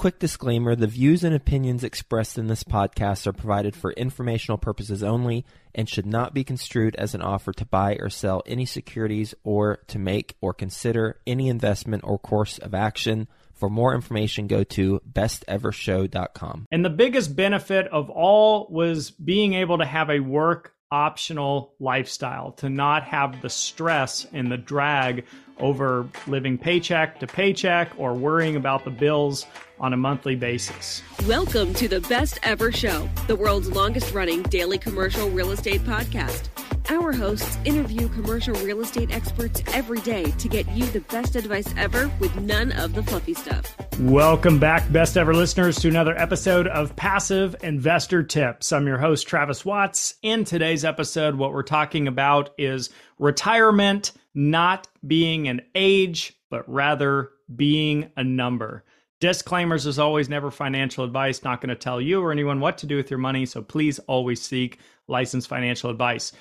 Quick disclaimer, the views and opinions expressed in this podcast are provided for informational purposes only and should not be construed as an offer to buy or sell any securities or to make or consider any investment or course of action. For more information, go to bestevershow.com. And the biggest benefit of all was being able to have a work optional lifestyle, to not have the stress and the drag over living paycheck to paycheck or worrying about the bills on a monthly basis. Welcome to the Best Ever Show, the world's longest running daily commercial real estate podcast. Our hosts interview commercial real estate experts every day to get you the best advice ever with none of the fluffy stuff. Welcome back, Best Ever listeners, to another episode of Passive Investor Tips. I'm your host, Travis Watts. In today's episode, what we're talking about is retirement not being an age, but rather being a number. Disclaimers, as always, never financial advice. Not going to tell you or anyone what to do with your money, so please always seek licensed financial advice.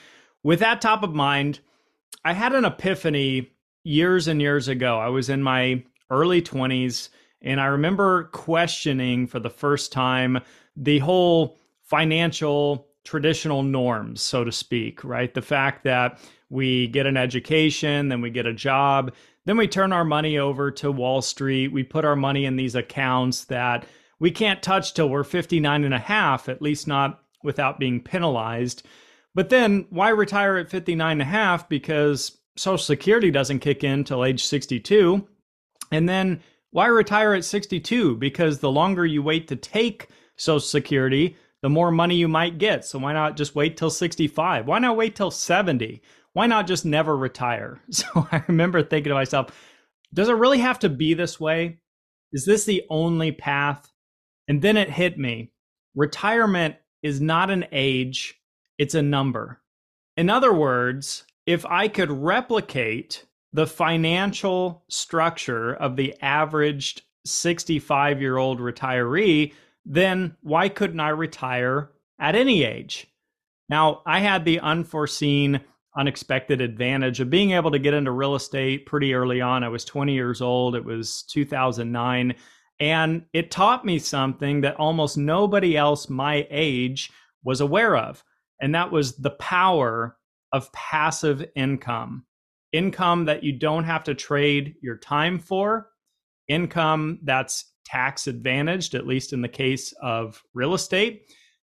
With that top of mind, I had an epiphany years and years ago. I was in my early 20s, and I remember questioning for the first time the whole financial traditional norms, so to speak, right? The fact that we get an education, then we get a job, then we turn our money over to Wall Street. We put our money in these accounts that we can't touch till we're 59 and a half, at least not without being penalized. But then why retire at 59 and a half? Because Social Security doesn't kick in till age 62. And then why retire at 62? Because the longer you wait to take Social Security, the more money you might get. So why not just wait till 65? Why not wait till 70? Why not just never retire? So I remember thinking to myself, does it really have to be this way? Is this the only path? And then it hit me. Retirement is not an age. It's a number. In other words, if I could replicate the financial structure of the average 65-year-old retiree, then why couldn't I retire at any age? Now, I had the unforeseen, unexpected advantage of being able to get into real estate pretty early on. I was 20 years old. It was 2009. And it taught me something that almost nobody else my age was aware of. And that was the power of passive income, income that you don't have to trade your time for, income that's tax advantaged, at least in the case of real estate,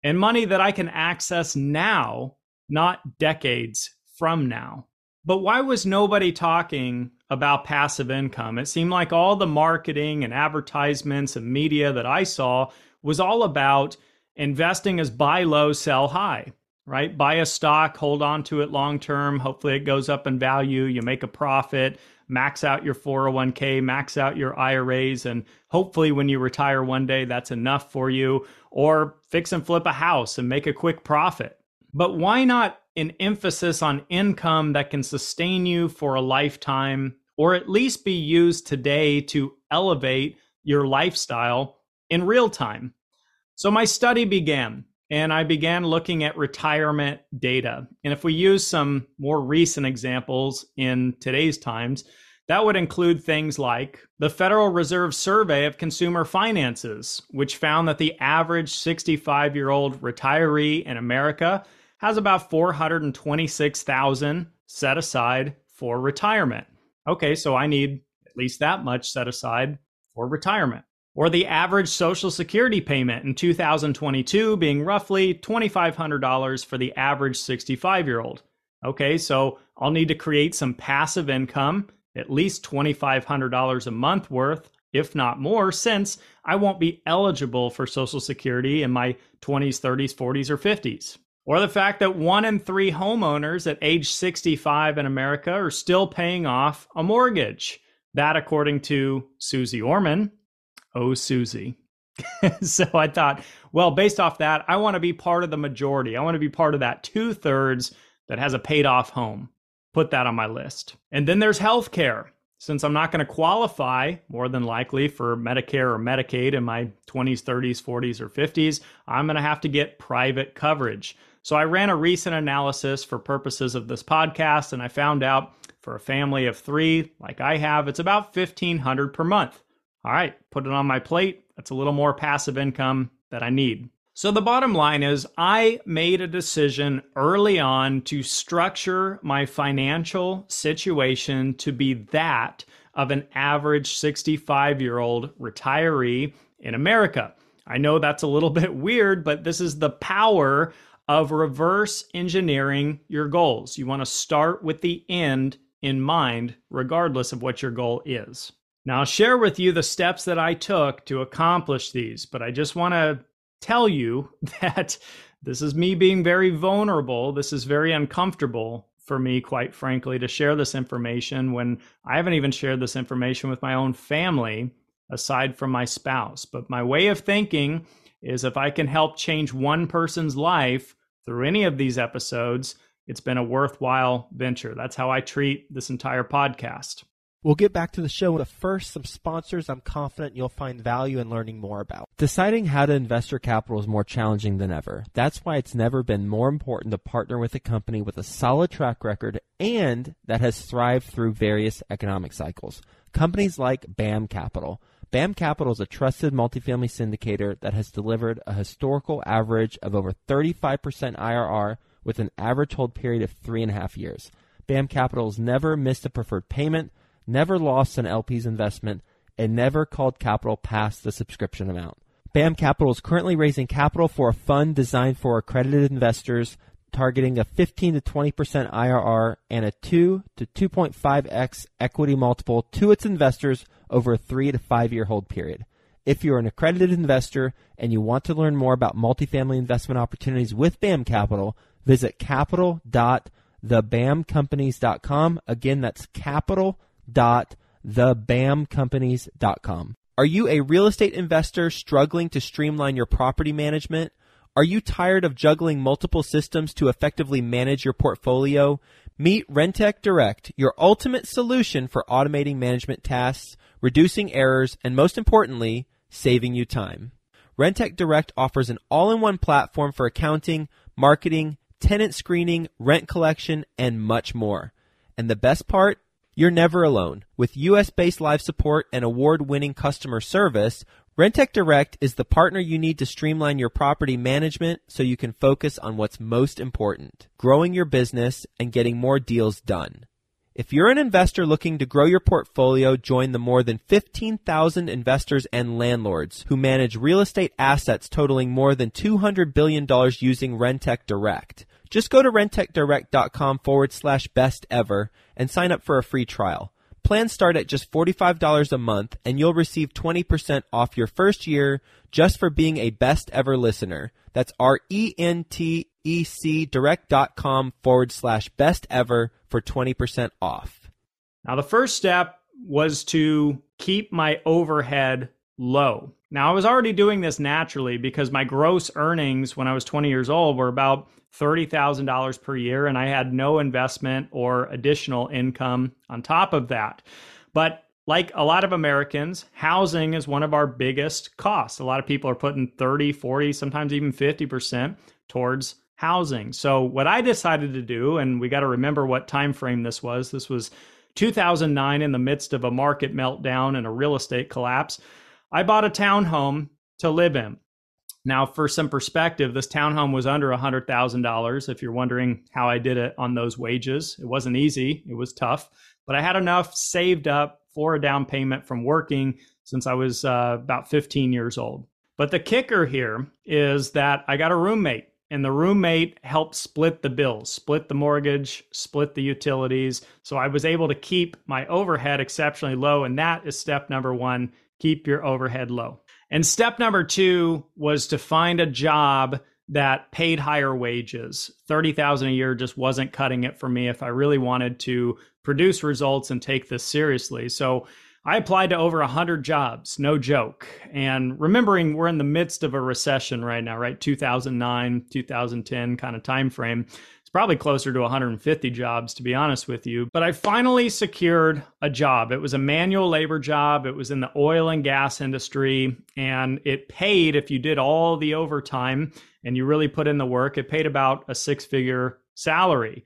and money that I can access now, not decades from now. But why was nobody talking about passive income? It seemed like all the marketing and advertisements and media that I saw was all about investing as buy low, sell high. Right? Buy a stock, hold on to it long term. Hopefully it goes up in value. You make a profit, max out your 401k, max out your IRAs. And hopefully when you retire one day, that's enough for you. Or fix and flip a house and make a quick profit. But why not an emphasis on income that can sustain you for a lifetime, or at least be used today to elevate your lifestyle in real time? So my study began. And I began looking at retirement data. And if we use some more recent examples in today's times, that would include things like the Federal Reserve Survey of Consumer Finances, which found that the average 65-year-old retiree in America has about $426,000 set aside for retirement. Okay, so I need at least that much set aside for retirement. Or the average Social Security payment in 2022 being roughly $2,500 for the average 65-year-old. Okay, so I'll need to create some passive income, at least $2,500 a month worth, if not more, since I won't be eligible for Social Security in my 20s, 30s, 40s, or 50s. Or the fact that 1 in 3 homeowners at age 65 in America are still paying off a mortgage. That, according to Susie Orman. Oh, Susie. So I thought, well, based off that, I want to be part of the majority. I want to be part of that 2/3 that has a paid off home. Put that on my list. And then there's healthcare. Since I'm not going to qualify more than likely for Medicare or Medicaid in my 20s, 30s, 40s, or 50s, I'm going to have to get private coverage. So I ran a recent analysis for purposes of this podcast, and I found out for a family of 3, like I have, it's about $1,500 per month. All right, put it on my plate. That's a little more passive income that I need. So the bottom line is I made a decision early on to structure my financial situation to be that of an average 65-year-old retiree in America. I know that's a little bit weird, but this is the power of reverse engineering your goals. You want to start with the end in mind, regardless of what your goal is. Now, I'll share with you the steps that I took to accomplish these, but I just want to tell you that this is me being very vulnerable. This is very uncomfortable for me, quite frankly, to share this information when I haven't even shared this information with my own family, aside from my spouse. But my way of thinking is if I can help change one person's life through any of these episodes, it's been a worthwhile venture. That's how I treat this entire podcast. We'll get back to the show, but first, some sponsors I'm confident you'll find value in learning more about. Deciding how to invest your capital is more challenging than ever. That's why it's never been more important to partner with a company with a solid track record and that has thrived through various economic cycles. Companies like BAM Capital. BAM Capital is a trusted multifamily syndicator that has delivered a historical average of over 35% IRR with an average hold period of 3.5 years. BAM Capital has never missed a preferred payment, never lost an LP's investment, and never called capital past the subscription amount. BAM Capital is currently raising capital for a fund designed for accredited investors, targeting a 15 to 20% IRR and a 2 to 2.5x equity multiple to its investors over a 3 to 5 year hold period. If you're an accredited investor and you want to learn more about multifamily investment opportunities with BAM Capital, visit capital.thebamcompanies.com. Again, that's capital.thebamcompanies.com. Are you a real estate investor struggling to streamline your property management? Are you tired of juggling multiple systems to effectively manage your portfolio? Meet Rentec Direct, your ultimate solution for automating management tasks, reducing errors, and most importantly, saving you time. Rentec Direct offers an all-in-one platform for accounting, marketing, tenant screening, rent collection, and much more. And the best part? You're never alone. With U.S.-based live support and award-winning customer service, Rentec Direct is the partner you need to streamline your property management so you can focus on what's most important, growing your business and getting more deals done. If you're an investor looking to grow your portfolio, join the more than 15,000 investors and landlords who manage real estate assets totaling more than $200 billion using Rentec Direct. Just go to rentecdirect.com/bestever and sign up for a free trial. Plans start at just $45 a month, and you'll receive 20% off your first year just for being a Best Ever listener. That's rentecdirect.com/bestever for 20% off. Now, the first step was to keep my overhead low. Now, I was already doing this naturally because my gross earnings when I was 20 years old were about $30,000 per year, and I had no investment or additional income on top of that. But like a lot of Americans, housing is one of our biggest costs. A lot of people are putting 30, 40, sometimes even 50% towards housing. So what I decided to do, and we got to remember what time frame this was 2009 in the midst of a market meltdown and a real estate collapse. I bought a townhome to live in. Now, for some perspective, this townhome was under $100,000. If you're wondering how I did it on those wages, it wasn't easy. It was tough, but I had enough saved up for a down payment from working since I was about 15 years old. But the kicker here is that I got a roommate, and the roommate helped split the bills, split the mortgage, split the utilities. So I was able to keep my overhead exceptionally low. And that is step number one. Keep your overhead low. And step number two was to find a job that paid higher wages. $30,000 a year just wasn't cutting it for me if I really wanted to produce results and take this seriously. So I applied to over 100 jobs, no joke. And remembering we're in the midst of a recession right now, right? 2009, 2010 kind of time frame. It's probably closer to 150 jobs, to be honest with you. But I finally secured a job. It was a manual labor job. It was in the oil and gas industry, and it paid, if you did all the overtime and you really put in the work, it paid about a six-figure salary.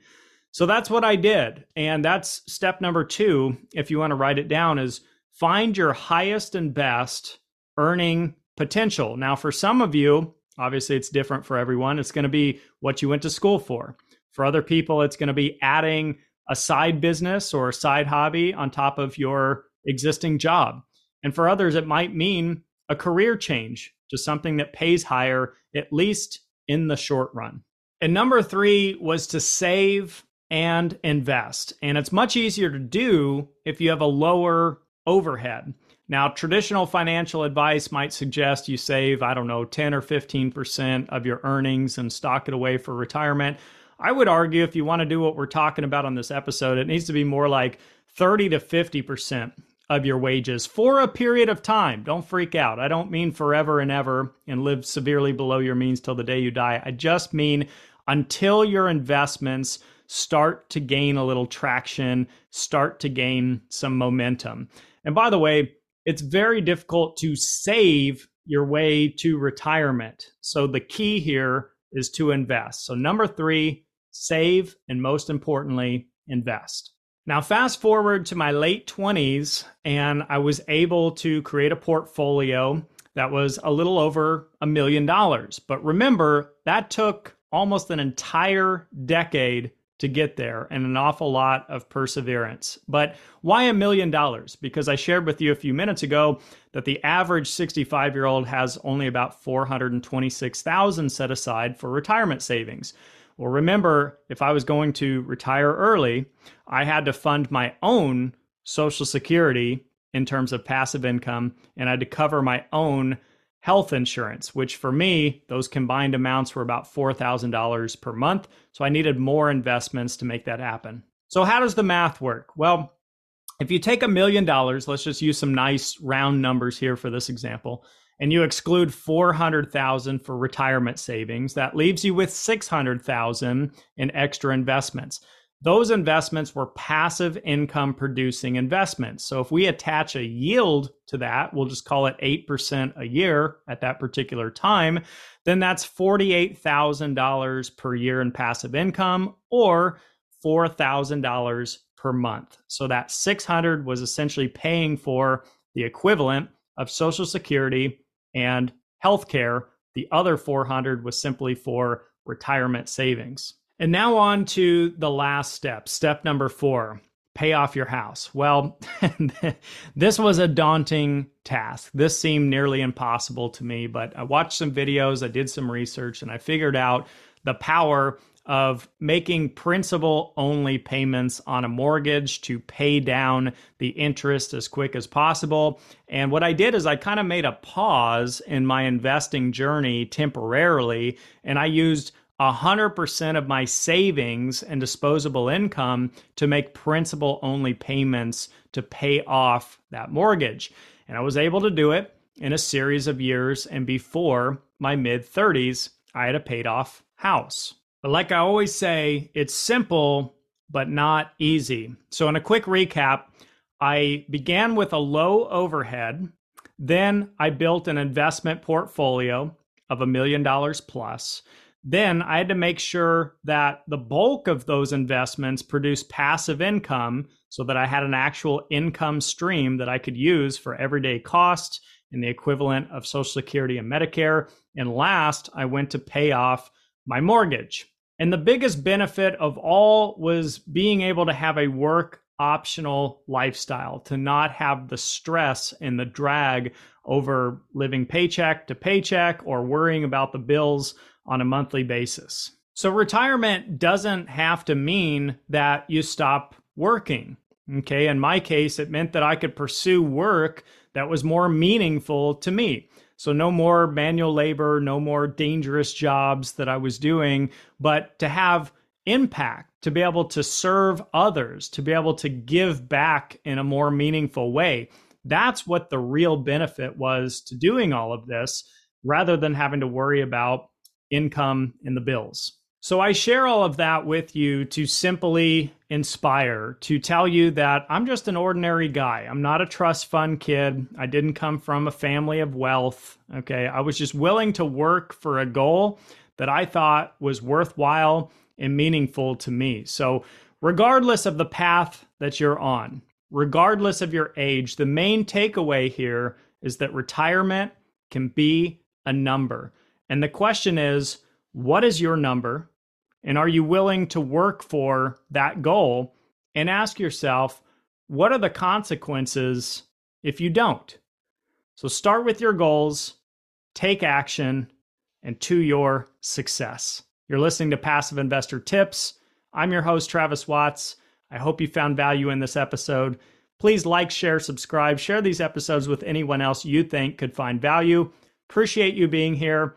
So that's what I did. And that's step number two, if you want to write it down, is find your highest and best earning potential. Now, for some of you, obviously it's different for everyone. It's going to be what you went to school for. For other people, it's going to be adding a side business or a side hobby on top of your existing job. And for others, it might mean a career change to something that pays higher, at least in the short run. And number three was to save and invest. And it's much easier to do if you have a lower overhead. Now, traditional financial advice might suggest you save, 10 or 15% of your earnings and stock it away for retirement. I would argue if you want to do what we're talking about on this episode, it needs to be more like 30 to 50% of your wages for a period of time. Don't freak out. I don't mean forever and ever and live severely below your means till the day you die. I just mean until your investments start to gain a little traction, start to gain some momentum. And by the way, it's very difficult to save your way to retirement. So the key here is to invest. So number three, save, and most importantly, invest. Now, fast forward to my late 20s, and I was able to create a portfolio that was a little over $1 million. But remember, that took almost an entire decade to get there and an awful lot of perseverance. But why $1 million? Because I shared with you a few minutes ago that the average 65-year-old has only about $426,000 set aside for retirement savings. Well, remember, if I was going to retire early, I had to fund my own Social Security in terms of passive income, and I had to cover my own health insurance, which for me, those combined amounts were about $4,000 per month. So I needed more investments to make that happen. So how does the math work? Well, if you take $1 million, let's just use some nice round numbers here for this example, and you exclude $400,000 for retirement savings, that leaves you with $600,000 in extra investments. Those investments were passive income producing investments. So if we attach a yield to that, we'll just call it 8% a year at that particular time, then that's $48,000 per year in passive income or $4,000 per month. So that $600 was essentially paying for the equivalent of Social Security and healthcare. The other $400 was simply for retirement savings. And now on to the last step, step number four, pay off your house. Well, this was a daunting task. This seemed nearly impossible to me, but I watched some videos, I did some research, and I figured out the power of making principal-only payments on a mortgage to pay down the interest as quick as possible. And what I did is I kind of made a pause in my investing journey temporarily, and I used 100% of my savings and disposable income to make principal-only payments to pay off that mortgage. And I was able to do it in a series of years. And before my mid-30s, I had a paid-off house. But like I always say, it's simple, but not easy. So in a quick recap, I began with a low overhead. Then I built an investment portfolio of $1 million plus. Then I had to make sure that the bulk of those investments produced passive income so that I had an actual income stream that I could use for everyday costs and the equivalent of Social Security and Medicare. And last, I went to pay off my mortgage. And the biggest benefit of all was being able to have a work optional lifestyle, to not have the stress and the drag over living paycheck to paycheck or worrying about the bills on a monthly basis. So retirement doesn't have to mean that you stop working. Okay, in my case, it meant that I could pursue work that was more meaningful to me. So no more manual labor, no more dangerous jobs that I was doing, but to have impact, to be able to serve others, to be able to give back in a more meaningful way. That's what the real benefit was to doing all of this, rather than having to worry about income and the bills. So I share all of that with you to simply inspire, to tell you that I'm just an ordinary guy. I'm not a trust fund kid. I didn't come from a family of wealth. Okay, I was just willing to work for a goal that I thought was worthwhile and meaningful to me. So regardless of the path that you're on, regardless of your age, the main takeaway here is that retirement can be a number. And the question is, what is your number? And are you willing to work for that goal? And ask yourself, what are the consequences if you don't? So start with your goals, take action, and to your success. You're listening to Passive Investor Tips. I'm your host, Travis Watts. I hope you found value in this episode. Please like, share, subscribe, share these episodes with anyone else you think could find value. Appreciate you being here.